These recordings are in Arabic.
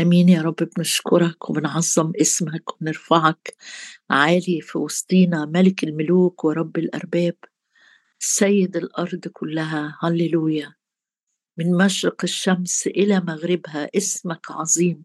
امين يا رب. بنشكرك وبنعظم اسمك وبنرفعك عالي في وسطينا، ملك الملوك ورب الارباب، سيد الارض كلها. هللويا. من مشرق الشمس الى مغربها اسمك عظيم،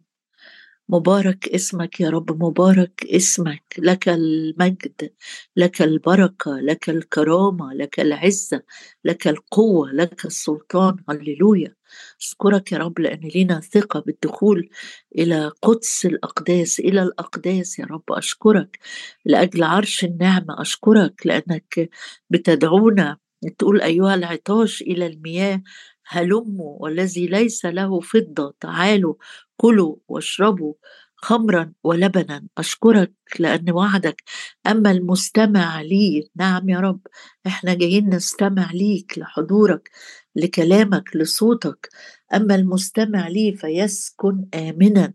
مبارك اسمك يا رب، مبارك اسمك. لك المجد، لك البركة، لك الكرامة، لك العزة، لك القوة، لك السلطان. هللويا. أشكرك يا رب لأن لينا ثقة بالدخول إلى قدس الأقداس، إلى الأقداس يا رب. أشكرك لأجل عرش النعمة، أشكرك لأنك بتدعونا، تقول أيها العطاش إلى المياه هلموا، والذي ليس له فضة تعالوا كلوا واشربوا خمرا ولبنا. أشكرك لأن وعدك أما المستمع لي. نعم يا رب، إحنا جايين نستمع ليك، لحضورك، لكلامك، لصوتك. أما المستمع لي فيسكن آمنا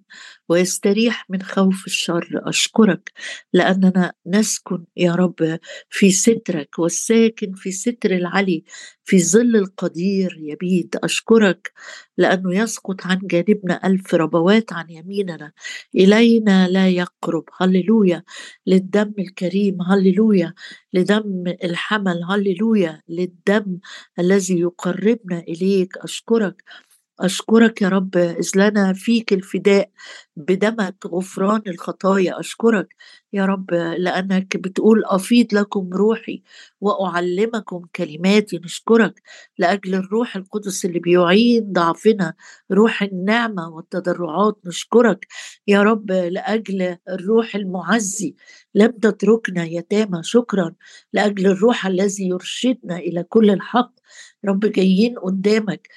ويستريح من خوف الشر. أشكرك لأننا نسكن يا رب في سترك، والساكن في ستر العلي في ظل القدير يبيد. أشكرك لأنه يسقط عن جانبنا 1000 ربوات عن يميننا، إلينا لا يقرب. هللويا للدم الكريم، هللويا لدم الحمل، هللويا للدم الذي يقربنا إليك. أشكرك، أشكرك يا رب إذ لنا فيك الفداء، بدمك غفران الخطايا. أشكرك يا رب لأنك بتقول أفيض لكم روحي وأعلمكم كلماتي. نشكرك لأجل الروح القدس اللي بيعين ضعفنا، روح النعمة والتضرعات. نشكرك يا رب لأجل الروح المعزي لم تتركنا يتامى. شكرا لأجل الروح الذي يرشدنا إلى كل الحق. رب جايين قدامك،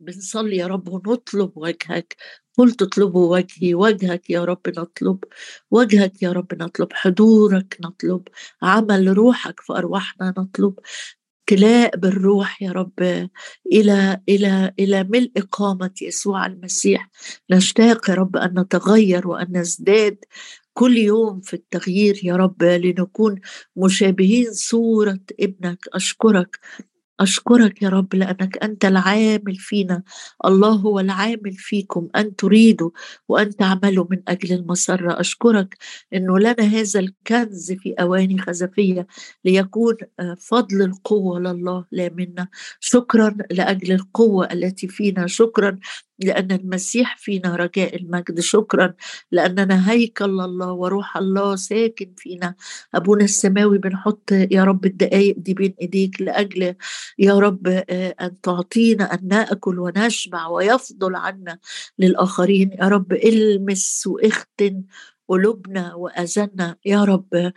بنصلي يا رب ونطلب وجهك. قل تطلبوا وجهي، وجهك يا رب نطلب، وجهك يا رب نطلب، حضورك نطلب، عمل روحك في أرواحنا نطلب، امتلاء بالروح يا رب إلى إلى إلى ملء قامة يسوع المسيح. نشتاق يا رب أن نتغير وأن نزداد كل يوم في التغيير يا رب، لنكون مشابهين صورة ابنك. أشكرك، أشكرك يا رب لأنك أنت العامل فينا. الله هو العامل فيكم أن تريدوا وأن تعملوا من أجل المسرة. أشكرك أنه لنا هذا الكنز في أواني خزفية ليكون فضل القوة لله لا منا. شكرا لأجل القوة التي فينا، شكرا لأن المسيح فينا رجاء المجد، شكرا لأننا هيكل الله وروح الله ساكن فينا. أبونا السماوي بنحط يا رب الدقايق دي بين إيديك لأجل يا رب أن تعطينا أن نأكل ونشبع ويفضل عنا للآخرين. يا رب المس واختن قلوبنا وأذنا يا رب،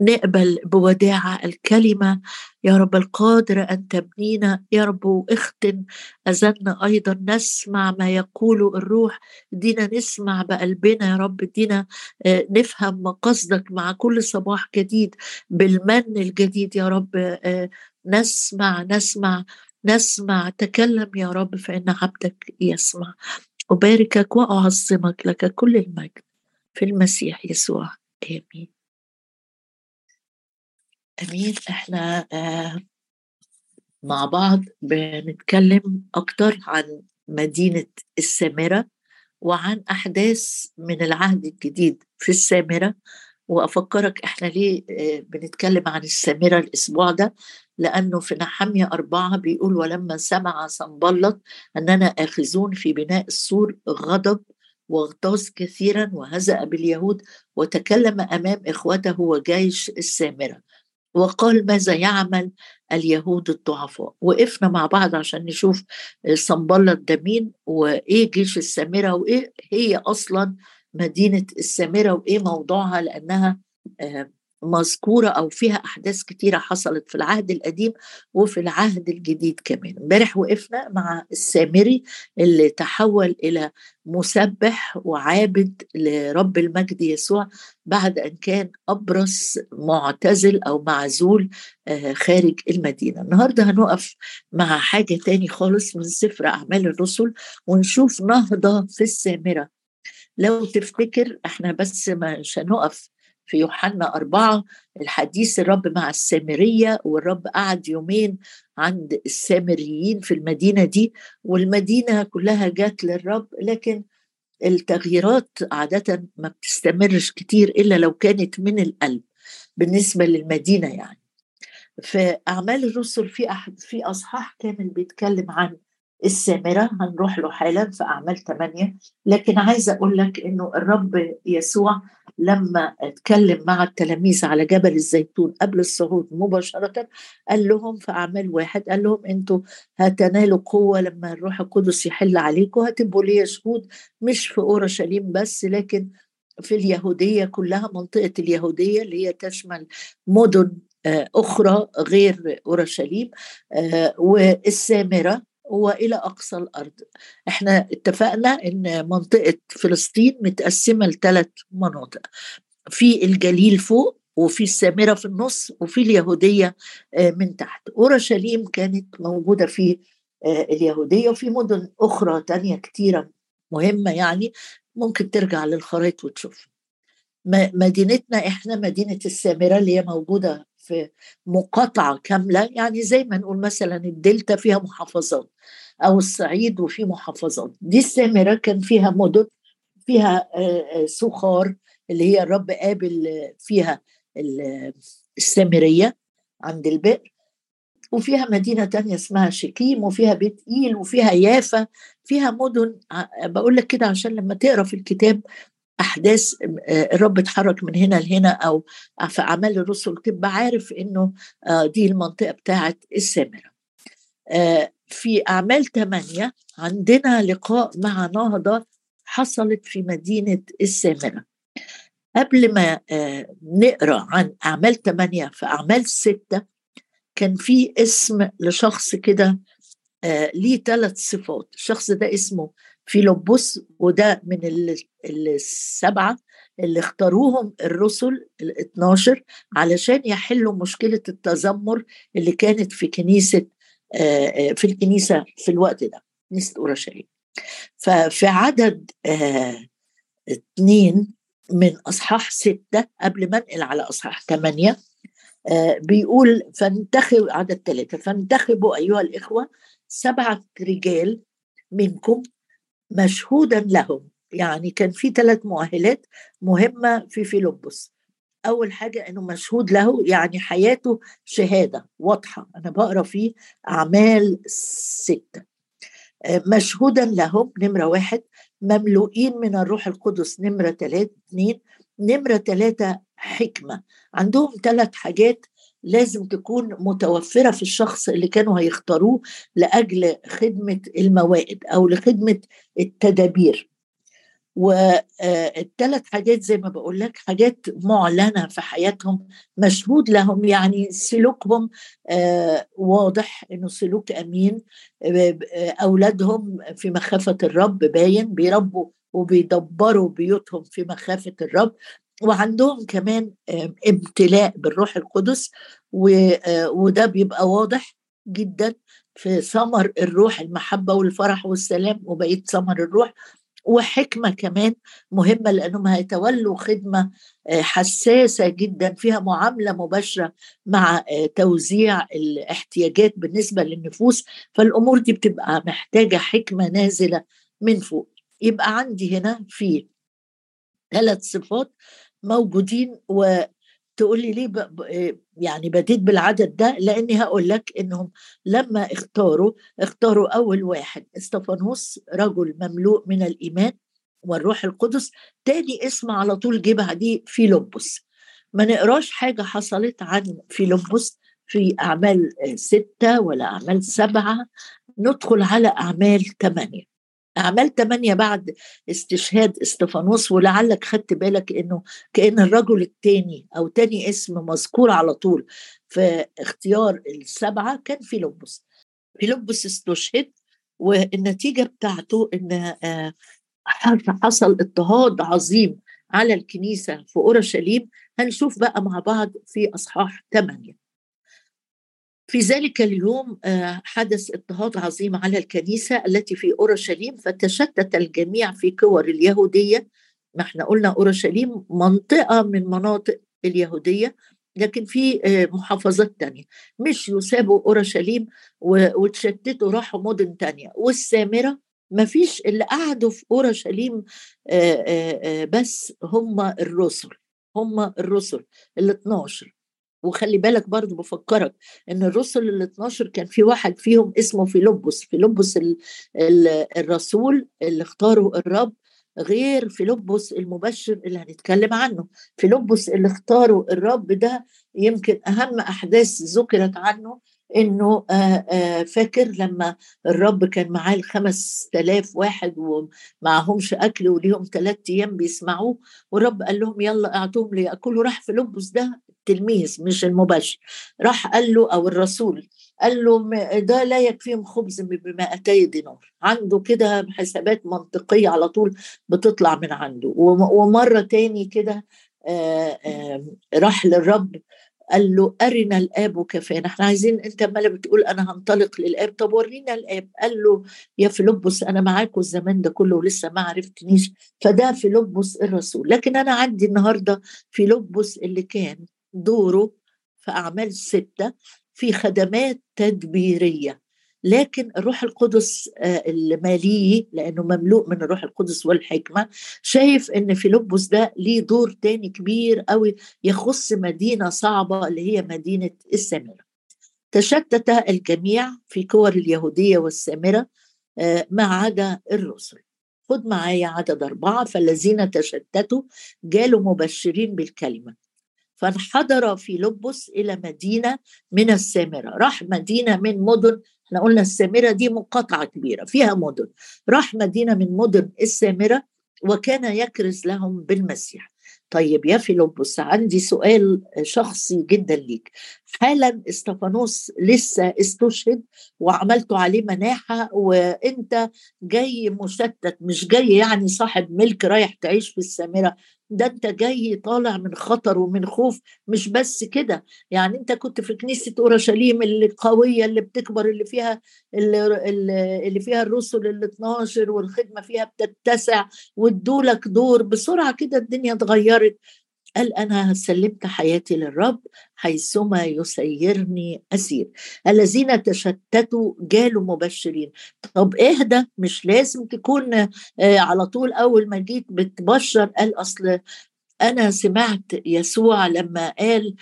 نقبل بوداعة الكلمة يا رب القادر أن تبنينا يا رب، واختن أذنا أيضا نسمع ما يقوله الروح. دينا نسمع بقلبنا يا رب، دينا نفهم مقصدك مع كل صباح جديد بالمن الجديد يا رب. نسمع نسمع نسمع، تكلم يا رب فإن عبدك يسمع. أباركك وأعظمك، لك كل المجد في المسيح يسوع. آمين أمين. احنا مع بعض بنتكلم أكتر عن مدينة السامرة وعن أحداث من العهد الجديد في السامرة. وأفكرك احنا ليه بنتكلم عن السامرة الأسبوع ده، لأنه في نحمية 4 بيقول ولما سمع سنبلط أننا آخذون في بناء السور غضب واغتاظ كثيرا وهزأ باليهود، وتكلم أمام إخوته وجيش السامرة وقال ماذا يعمل اليهود الضعفاء. وقفنا مع بعض عشان نشوف سنبلط ده مين، وإيه جيش السامرة، وإيه هي أصلا مدينة السامرة، وإيه موضوعها، لأنها مذكورة أو فيها أحداث كتيرة حصلت في العهد القديم وفي العهد الجديد كمان. امبارح وقفنا مع السامري اللي تحول إلى مسبح وعابد لرب المجد يسوع بعد أن كان أبرص معتزل أو معزول خارج المدينة. النهاردة هنقف مع حاجة تاني خالص من سفر أعمال الرسل، ونشوف نهضة في السامرة. لو تفتكر احنا بس مش هنقف في يوحنا 4 الحديث الرب مع السامرية، والرب قعد يومين عند السامريين في المدينة دي، والمدينة كلها جات للرب، لكن التغييرات عادة ما بتستمرش كتير إلا لو كانت من القلب بالنسبة للمدينة. يعني في أعمال الرسل في أصحاح كامل بيتكلم عن السامرة، هنروح له حالا في أعمال 8. لكن عايزة أقول لك إنه الرب يسوع لما اتكلم مع التلاميذ على جبل الزيتون قبل الصعود مباشرة قال لهم في أعمال 1، قال لهم أنتوا هتنالوا قوة لما الروح القدس يحل عليكم، هتبقوا لي شهود مش في أورشليم بس، لكن في اليهودية كلها، منطقة اليهودية اللي هي تشمل مدن أخرى غير أورشليم والسامرة وإلى أقصى الأرض. احنا اتفقنا إن منطقة فلسطين متقسمة لثلاث مناطق، في الجليل فوق، وفي السامرة في النص، وفي اليهودية من تحت. أورشليم كانت موجودة في اليهودية، وفي مدن أخرى تانية كتيرة مهمة، يعني ممكن ترجع للخرائط وتشوف. مدينتنا احنا مدينة السامرة اللي هي موجودة في مقاطعة كاملة، يعني زي ما نقول مثلا الدلتا فيها محافظات أو الصعيد وفي محافظات. دي السامرة كان فيها مدن، فيها سخار اللي هي الرب قابل فيها السامرية عند البئر، وفيها مدينة تانية اسمها شكيم، وفيها بيت إيل، وفيها يافا، فيها مدن. بقول لك كده عشان لما تقرأ في الكتاب أحداث الرب اتحرك من هنا لهنا أو في أعمال الرسل تبقى عارف إنه دي المنطقة بتاعة السامرة. في أعمال 8 عندنا لقاء مع نهضة حصلت في مدينة السامرة. قبل ما نقرأ عن أعمال 8، في أعمال 6 كان في اسم لشخص كده ليه 3 صفات. الشخص ده اسمه فيلبس، وده من ال7 اللي اختاروهم الرسل 12 علشان يحلوا مشكلة التذمر اللي كانت في الكنيسة في الوقت ده، كنيسة أورشليم. ففي عدد 2 من أصحاح 6 قبل ما ننقل على أصحاح 8 بيقول فانتخبوا، عدد 3، فانتخبوا أيها الإخوة 7 رجال منكم مشهودا لهم. يعني كان في 3 مؤهلات مهمة في فيلبس. أول حاجة أنه مشهود له، يعني حياته شهادة واضحة. أنا بقرأ في أعمال 6 مشهودا لهم، نمرة 1، مملوئين من الروح القدس، نمرة 2، نمرة 3 حكمة. عندهم 3 حاجات لازم تكون متوفرة في الشخص اللي كانوا هيختاروه لأجل خدمة الموائد أو لخدمة التدابير. وال3 حاجات زي ما بقول لك حاجات معلنة في حياتهم، مشهود لهم، يعني سلوكهم واضح إنه سلوك أمين. أولادهم في مخافة الرب، باين بيربوا وبيدبروا بيوتهم في مخافة الرب، وعندهم كمان امتلاء بالروح القدس، وده بيبقى واضح جدا في ثمر الروح، المحبة والفرح والسلام وبقية ثمر الروح. وحكمة كمان مهمة لأنهم هيتولوا خدمة حساسة جدا فيها معاملة مباشرة مع توزيع الاحتياجات بالنسبة للنفوس، فالأمور دي بتبقى محتاجة حكمة نازلة من فوق. يبقى عندي هنا في 3 صفات موجودين. وتقولي ليه يعني بديت بالعدد ده؟ لأني هقول لك إنهم لما اختاروا أول واحد استفانوس، رجل مملوء من الإيمان والروح القدس. تاني اسم على طول جه بعديه فيلبس. ما نقراش حاجة حصلت عن فيلبس في أعمال 6 ولا أعمال 7. ندخل على أعمال 8. أعمال 8 بعد استشهاد استفانوس، ولعلك خدت بالك إنه كأن الرجل الثاني أو تاني اسم مذكور على طول في اختيار 7 كان فيلبس استشهد، والنتيجة بتاعته إن حصل اضطهاد عظيم على الكنيسة في أورشليم. هنشوف بقى مع بعض في أصحاح 8. في ذلك اليوم حدث اضطهاد عظيم على الكنيسة التي في أورشليم، فتشتت الجميع في كور اليهودية. ما احنا قلنا أورشليم منطقة من مناطق اليهودية، لكن في محافظات تانية مش يسابوا أورشليم وتشتتوا راحوا مدن تانية. والسامرة ما فيش اللي قعدوا في اورشليم بس هم الرسل، اللي 12. وخلي بالك برضو بفكرك ان الرسل اللي 12 كان في واحد فيهم اسمه فيلبس. فيلبس الرسول اللي اختاره الرب، غير فيلبس المبشر اللي هنتكلم عنه. فيلبس اللي اختاره الرب ده يمكن اهم احداث ذكرت عنه، انه فاكر لما الرب كان معاه 5000 واحد ومعهمش اكل وليهم 3 أيام بيسمعوه، والرب قال لهم يلا اعطوهم ليأكلوا. راح فيلبس ده التلميذ مش المباشر، راح قال له او الرسول قال له ده لا يكفيهم خبز ب200 دينار. عنده كده حسابات منطقية على طول بتطلع من عنده. ومرة تاني كده راح للرب قال له أرنا الآب وكفانا، احنا عايزين، انت ما بتقول انا هنطلق للآب، طب ورينا الآب. قال له يا فيلبس انا معاكوا الزمان ده كله ولسه ما عرفتنيش. فده فيلبس الرسول. لكن انا عندي النهاردة فيلبس اللي كان دوره في أعمال 6 في خدمات تدبيرية، لكن الروح القدس اللي ماليه لأنه مملوء من الروح القدس والحكمة، شايف إن فيلبس ده ليه دور تاني كبير قوي يخص مدينة صعبة اللي هي مدينة السامرة. تشتت الجميع في كور اليهودية والسامرة ما عدا الرسل. خد معايا عدد 4. فالذين تشتتوا جالوا مبشرين بالكلمة، فانحدر فيلبس إلى مدينة من السامرة. راح مدينة من مدن، احنا قلنا السامرة دي مقاطعة كبيرة فيها مدن، راح مدينة من مدن السامرة وكان يكرز لهم بالمسيح. طيب يا فيلبس عندي سؤال شخصي جدا ليك. حالا استفانوس لسه استشهد وعملتوا عليه مناحة، وانت جاي مشتت، مش جاي يعني صاحب ملك رايح تعيش في السامرة، ده انت جاي طالع من خطر ومن خوف. مش بس كده يعني، انت كنت في كنيسة اورشليم القوية اللي بتكبر، اللي فيها الرسل اللي 12 والخدمة فيها بتتسع وادولك دور. بسرعة كده الدنيا اتغيرت. قال أنا سلمت حياتي للرب حيثما يسيرني أسير. الذين تشتتوا جالوا مبشرين. طب اهدى، مش لازم تكون على طول أول ما جيت بتبشر. قال أصل أنا سمعت يسوع لما قال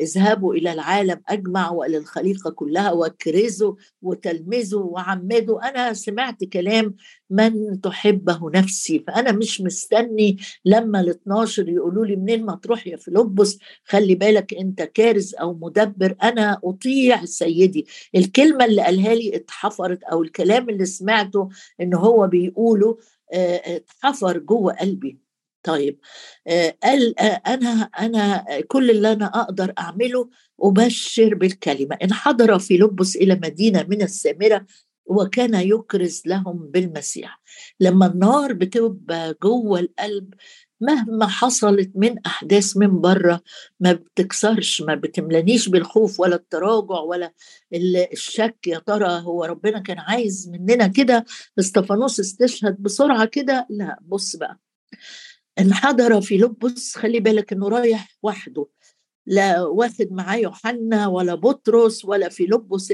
اذهبوا إلى العالم أجمع وإلى الخليقة كلها واكرزوا وتلمذوا وعمدوا، أنا سمعت كلام من تحبه نفسي. فأنا مش مستني لما 12 يقولوا لي منين ما تروح يا فيلبس خلي بالك أنت كارز أو مدبر. أنا أطيع سيدي. الكلمة اللي قالها لي اتحفرت، أو الكلام اللي سمعته إن هو بيقوله اتحفر جوه قلبي. طيب قال أنا كل اللي أنا أقدر أعمله أبشر بالكلمة. انحدر فيلبس إلى مدينة من السامرة وكان يكرز لهم بالمسيح. لما النار بتبقى جوه القلب مهما حصلت من أحداث من بره ما بتكسرش، ما بتملانيش بالخوف ولا التراجع ولا الشك. يا ترى هو ربنا كان عايز مننا كده استفانوس استشهد بسرعة كده؟ لا، بص بقى، انحدر فيلبس، خلي بالك انه رايح وحده، لا واخد معاه يوحنا ولا بطرس ولا فيلبس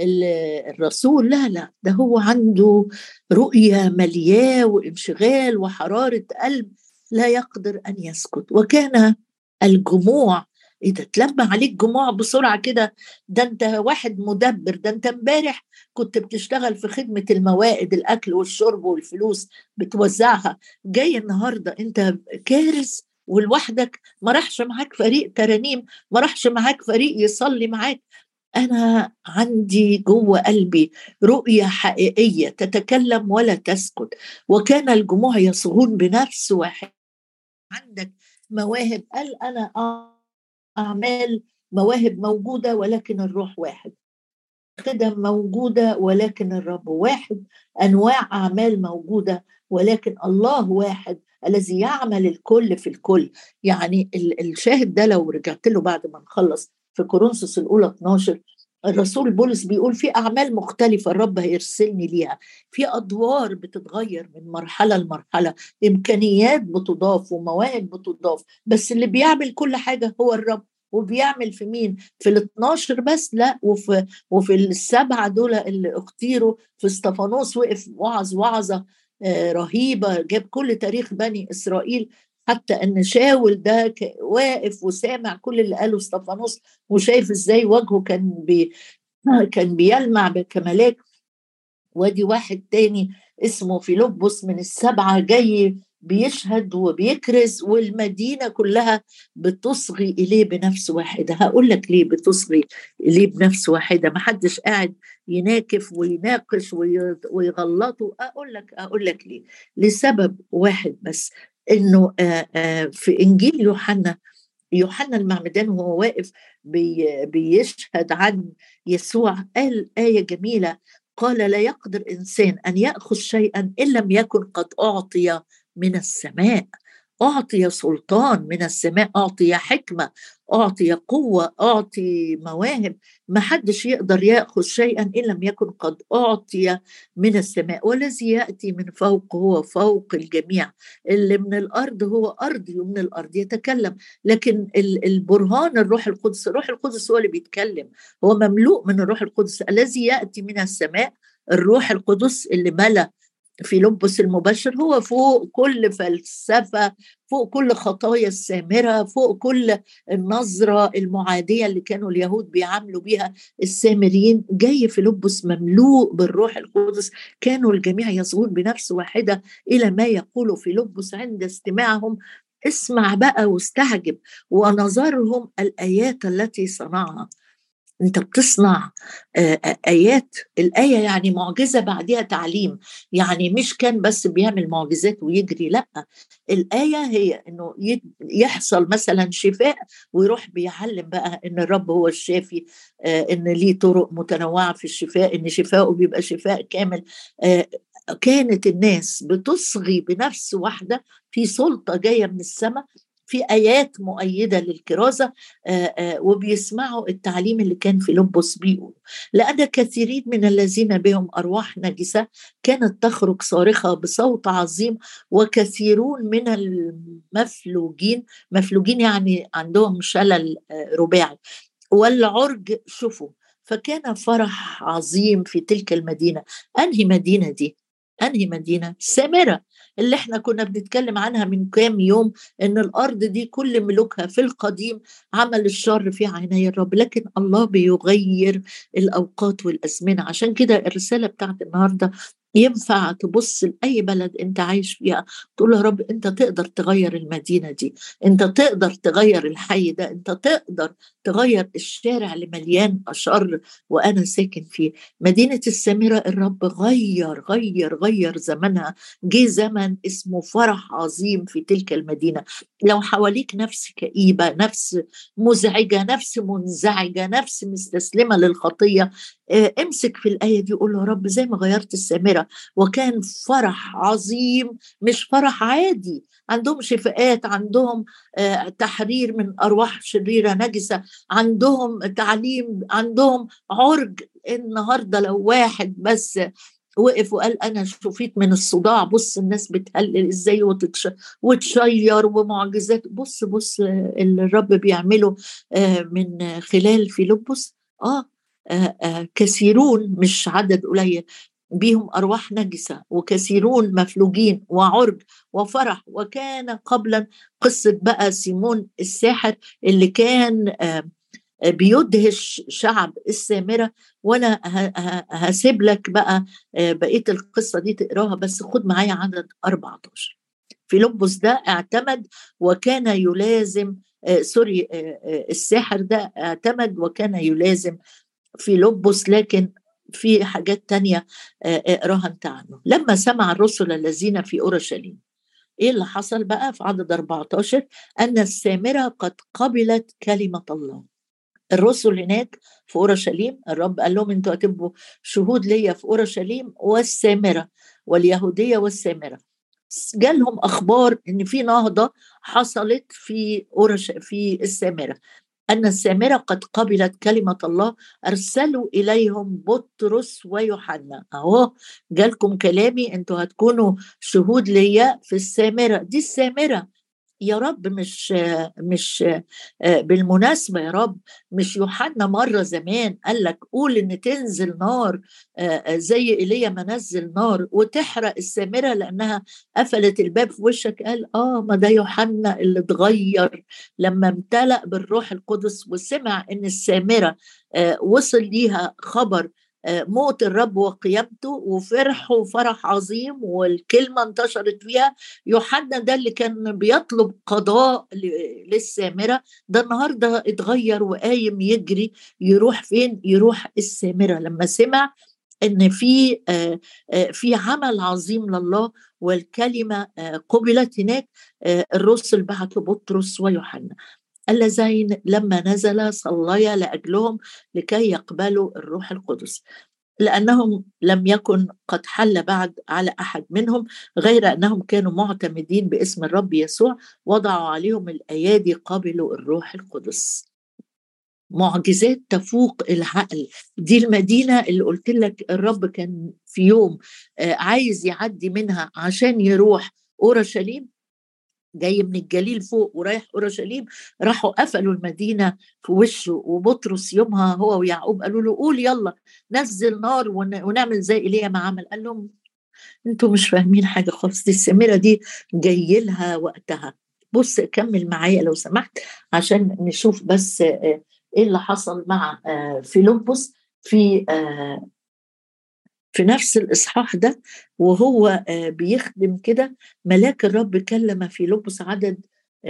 الرسول، لا ده هو عنده رؤية ملياه وانشغال وحرارة قلب لا يقدر أن يسكت. وكان الجموع، إذا تلمع عليك جموع بسرعة كده ده أنت واحد مدبر، ده أنت امبارح كنت بتشتغل في خدمة الموائد، الأكل والشرب والفلوس بتوزعها، جاي النهاردة أنت كارث والوحدك، ما راحش معاك فريق ترانيم، ما راحش معاك فريق يصلي معاك. أنا عندي جوه قلبي رؤية حقيقية تتكلم ولا تسكت. وكان الجموع يصغون بنفس واحد، عندك مواهب، قال أنا أعمال مواهب موجودة ولكن الروح واحد، خدم موجودة ولكن الرب واحد، أنواع أعمال موجودة ولكن الله واحد الذي يعمل الكل في الكل. يعني الشاهد ده لو رجعت له بعد ما نخلص في كورنثوس الأولى 12، الرسول بولس بيقول في أعمال مختلفة الرب هيرسلني ليها، في أدوار بتتغير من مرحلة لمرحلة، إمكانيات بتضاف ومواهب بتضاف، بس اللي بيعمل كل حاجة هو الرب. وبيعمل في مين؟ في ال12 بس؟ لا، وفي ال7 دول اللي اختيروا. في اسطفانوس وقف وعظة رهيبة، جاب كل تاريخ بني إسرائيل، حتى أن شاول ده واقف وسامع كل اللي قاله اسطفانوس، وشايف إزاي وجهه كان بيلمع بكمالات. ودي واحد تاني اسمه فيلبس من ال7 جاي بيشهد وبيكرز، والمدينة كلها بتصغي إليه بنفس واحدة. هقول لك ليه بتصغي إليه بنفس واحدة، محدش قاعد يناكف ويناقش ويغلطه. أقول لك ليه، لسبب واحد بس، إنه في إنجيل يوحنا المعمدان وهو واقف بيشهد عن يسوع قال آية جميلة، قال: لا يقدر إنسان أن يأخذ شيئا إن لم يكن قد أعطي من السماء. أعطي سلطان من السماء، أعطي حكمة، أعطي قوة، أعطي مواهب. محدش يقدر يأخذ شيئا إن لم يكن قد أعطي من السماء. والذي يأتي من فوق هو فوق الجميع، اللي من الأرض هو أرضي ومن الأرض يتكلم. لكن البرهان الروح القدس هو اللي بيتكلم، هو مملوء من الروح القدس. الذي يأتي من السماء الروح القدس اللي ملأ فيلبس المبشر، هو فوق كل فلسفة، فوق كل خطايا السامرة، فوق كل النظرة المعادية اللي كانوا اليهود بيعاملوا بيها السامريين. جاي فيلبس مملوء بالروح القدس، كانوا الجميع يصغون بنفس واحدة إلى ما يقوله فيلبس عند استماعهم. اسمع بقى واستعجب، ونظرهم الآيات التي صنعها. انت بتصنع آيات، الآية يعني معجزة بعدها تعليم، يعني مش كان بس بيعمل معجزات ويجري، لأ، الآية هي انه يحصل مثلا شفاء ويروح بيعلم بقى ان الرب هو الشافي، ان ليه طرق متنوعة في الشفاء، ان شفاءه بيبقى شفاء كامل. كانت الناس بتصغي بنفس واحدة في سلطة جاية من السماء، في آيات مؤيدة للكرازة، وبيسمعوا التعليم اللي كان فيلبس بيقول. لأن كثيرين من الذين بهم أرواح نجسة كانت تخرج صارخة بصوت عظيم، وكثيرون من المفلوجين يعني عندهم شلل رباعي، والعرج شفوا، فكان فرح عظيم في تلك المدينة. أنهي مدينة؟ سامرة، اللي احنا كنا بنتكلم عنها من كام يوم، ان الارض دي كل ملوكها في القديم عمل الشر في عيني الرب، لكن الله بيغير الاوقات والازمنه. عشان كده الرساله بتاعت النهارده ينفع تبص لأي بلد انت عايش فيها تقول يا رب انت تقدر تغير المدينة دي، انت تقدر تغير الحي ده، انت تقدر تغير الشارع اللي مليان شر وانا ساكن فيه. مدينة السامرة الرب غير زمنها، جه زمن اسمه فرح عظيم في تلك المدينة. لو حواليك نفس كئيبة، نفس مزعجة، نفس منزعجة، نفس مستسلمة للخطية، امسك في الآية دي قول له يا رب زي ما غيرت السامرة وكان فرح عظيم، مش فرح عادي، عندهم شفاءات، عندهم تحرير من أرواح شريرة نجسة، عندهم تعليم، عندهم عرج. النهاردة لو واحد بس وقف وقال أنا شفيت من الصداع، بص الناس بتهلل إزاي وتشير ومعجزات. بص الرب بيعمله من خلال فيلبس. كثيرون، مش عدد قليل، بهم أرواح نجسة، وكثيرون مفلوجين، وعرج وفرح. وكان قبلا قصة بقى سيمون الساحر اللي كان بيدهش شعب السامرة. وأنا هسيب لك بقى بقية القصة دي تقراها، بس خد معايا عدد 14. فيلبس ده اعتمد وكان يلازم الساحر ده اعتمد وكان يلازم فيلبس. لكن في حاجات تانية اقراها انت عنه. لما سمع الرسل الذين في أورشليم ايه اللي حصل بقى في عدد 14، أن السامرة قد قبلت كلمة الله. الرسل هناك في أورشليم الرب قال لهم انتوا هتبقوا شهود ليا في أورشليم والسامرة واليهودية والسامرة. جالهم أخبار ان في نهضة حصلت في السامرة، أن السامرة قد قبلت كلمة الله. أرسلوا إليهم بطرس ويوحنا، أهو جالكم كلامي، أنتوا هتكونوا شهود ليا في السامرة. دي السامرة يا رب، مش بالمناسبة يا رب، مش يوحنا مرة زمان قال لك قول إن تنزل نار زي إيليا ما نزل نار وتحرق السامرة لأنها قفلت الباب في وشك؟ قال ما ده يوحنا اللي اتغير لما امتلأ بالروح القدس وسمع إن السامرة وصل ليها خبر موت الرب وقيامته وفرحه وفرح عظيم والكلمة انتشرت فيها. يوحنا ده اللي كان بيطلب قضاء للسامرة ده النهاردة اتغير وقايم يجري يروح فين؟ يروح السامرة لما سمع ان في عمل عظيم لله والكلمة قبلت. هناك الرسل بعتوا بطرس ويوحنا اللذين لما نزل صليا لأجلهم لكي يقبلوا الروح القدس، لأنهم لم يكن قد حل بعد على أحد منهم غير أنهم كانوا معتمدين باسم الرب يسوع، وضعوا عليهم الأيادي قبلوا الروح القدس. معجزات تفوق العقل. دي المدينة اللي قلت لك الرب كان في يوم عايز يعدي منها عشان يروح أورشليم، جاي من الجليل فوق ورايح أورشليم، راحوا قفلوا المدينة في وشه. وبطرس يومها هو ويعقوب قالوا له قول يلا نزل نار ونعمل زي إيليا ما عمل. قال لهم انتوا مش فاهمين حاجة خالص، دي السامرة دي جاي لها وقتها. بص كمل معايا لو سمحت عشان نشوف بس ايه اللي حصل مع فيلبس في نفس الإصحاح ده وهو بيخدم كده. ملاك الرب كلم فيلبس عدد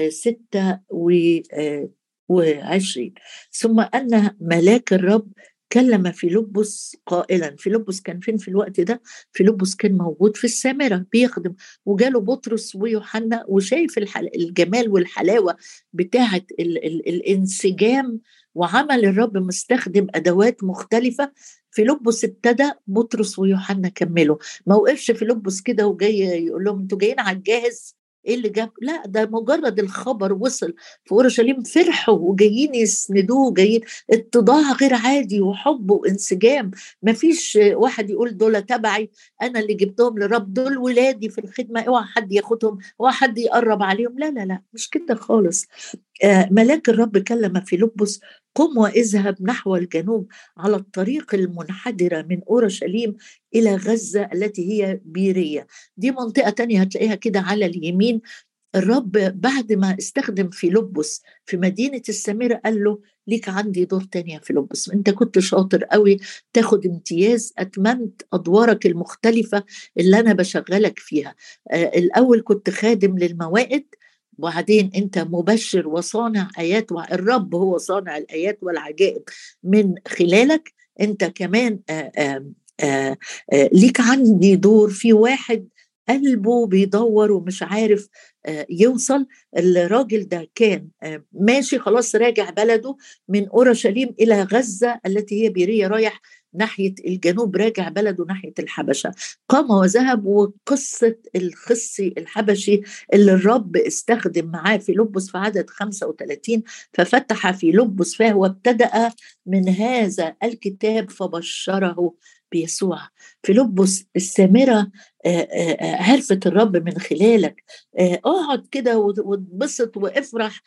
26. ثم أن ملاك الرب كلم فيلبس قائلا. فيلبس كان فين في الوقت ده؟ فيلبس كان موجود في السامرة بيخدم، وجاله بطرس ويوحنا وشايف الجمال والحلاوة بتاعة الانسجام وعمل الرب مستخدم أدوات مختلفة. فيلبس ابتدى، بطرس ويوحنا كملوا. ما وقفش فيلبس كده وجاي يقول لهم انتوا جايين على الجاهز، ايه اللي جاب؟ لا، ده مجرد الخبر وصل في اورشليم فرحوا وجايين يسندوه، جايين اتضاع غير عادي وحب وانسجام. ما فيش واحد يقول دول تبعي انا اللي جبتهم للرب، دول ولادي في الخدمه اوعى حد ياخدهم اوعى حد يقرب عليهم، لا لا لا مش كده خالص. ملاك الرب كلم فيلبس قم واذهب نحو الجنوب على الطريق المنحدرة من أورشليم إلى غزة التي هي بيرية. دي منطقة تانية هتلاقيها كده على اليمين. الرب بعد ما استخدم فيلبس في مدينة السامرة قال له ليك عندي دور تانية فيلبس، انت كنت شاطر قوي تاخد امتياز، اتممت ادوارك المختلفة اللي انا بشغلك فيها. الاول كنت خادم للموائد، وبعدين انت مبشر وصانع ايات، والرب هو صانع الايات والعجائب من خلالك انت كمان. ليك عندي دور. في واحد قلبه بيدور ومش عارف يوصل. الراجل ده كان ماشي خلاص راجع بلده من أورشليم إلى غزة التي هي بيرية، رايح ناحية الجنوب، راجع بلده ناحية الحبشة. قام وذهب. وقصة الخصي الحبشي اللي الرب استخدم معاه فيلبس في عدد 35. ففتح فيلبس فهو ابتدأ من هذا الكتاب فبشره بيسوع. فيلبس السامرة عرفت الرب من خلالك، اقعد كده واتبسط وافرح.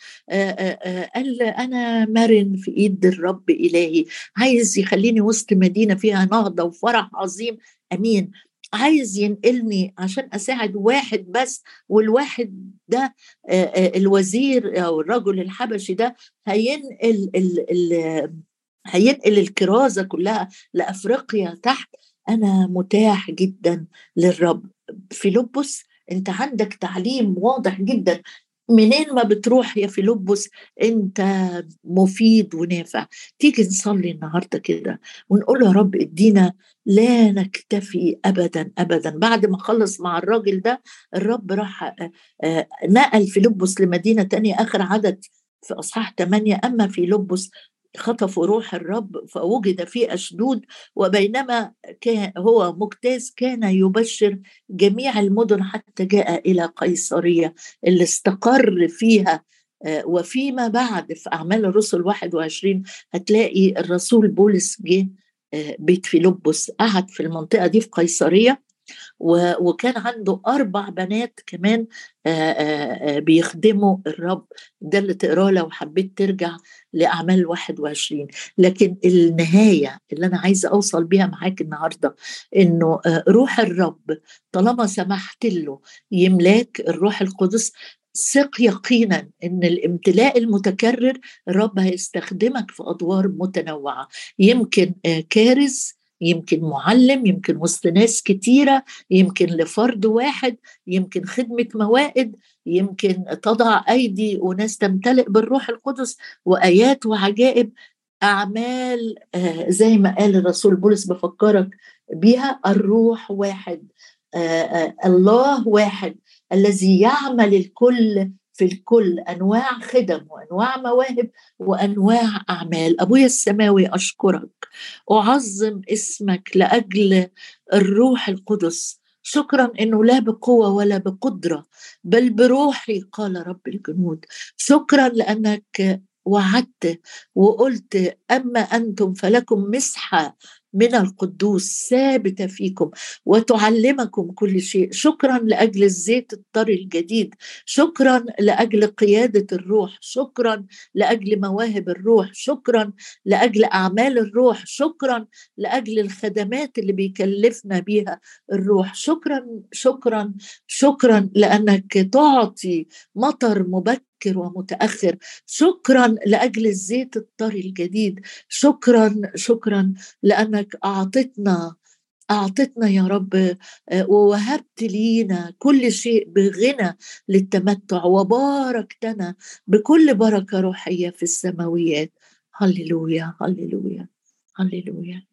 قال انا مرن في ايد الرب الهي، عايز يخليني وسط مدينة فيها نهضة وفرح عظيم، امين، عايز ينقلني عشان اساعد واحد بس، والواحد ده الوزير او الرجل الحبشي ده هينقل هينقل الكرازة كلها لأفريقيا تحت. أنا متاح جدا للرب. فيلبس أنت عندك تعليم واضح جدا، منين ما بتروح يا فيلبس أنت مفيد ونافع. تيجي نصلي النهاردة كده ونقول يا رب ادينا لا نكتفي أبدا أبدا. بعد ما خلص مع الراجل ده الرب راح نقل فيلبس لمدينة تانية. آخر عدد في أصحاح 8. أما فيلبس خطفوا روح الرب فوجد في أشدود، وبينما كان هو مجتاز كان يبشر جميع المدن حتى جاء إلى قيصرية اللي استقر فيها. وفيما بعد في أعمال الرسل 21 هتلاقي الرسول بولس جه بيت فيلبس، قعد في المنطقة دي في قيصرية وكان عنده 4 بنات كمان بيخدموا الرب. ده اللي تقراه لو حبيت ترجع لأعمال 21. لكن النهاية اللي أنا عايزة أوصل بيها معاك النهاردة إنه روح الرب طالما سمحت له يملاك الروح القدس، ثق يقينا ان الامتلاء المتكرر الرب هيستخدمك في ادوار متنوعه، يمكن كارز، يمكن معلم، يمكن وسط ناس كتيره، يمكن لفرد واحد، يمكن خدمه موائد، يمكن تضع ايدي وناس تمتلئ بالروح القدس وايات وعجائب اعمال. زي ما قال الرسول بولس بفكرك بيها، الروح واحد، الله واحد الذي يعمل الكل في الكل، أنواع خدم وأنواع مواهب وأنواع أعمال. أبويا السماوي أشكرك، أعظم اسمك لأجل الروح القدس. شكرا أنه لا بقوة ولا بقدرة بل بروحي قال رب الجنود. شكرا لأنك وعدت وقلت أما أنتم فلكم مسحة من القدوس ثابتة فيكم وتعلمكم كل شيء. شكرا لأجل الزيت الطري الجديد، شكرا لأجل قيادة الروح، شكرا لأجل مواهب الروح، شكرا لأجل أعمال الروح، شكرا لأجل الخدمات اللي بيكلفنا بيها الروح. شكرا شكرا شكرا لأنك تعطي مطر مبكر ومتأخر. شكرا لأجل الزيت الطري الجديد، شكرا شكرا لأنك أعطتنا يا رب ووهبت لينا كل شيء بغنى للتمتع، وباركتنا بكل بركة روحية في السماويات. هللويا هللويا هللويا.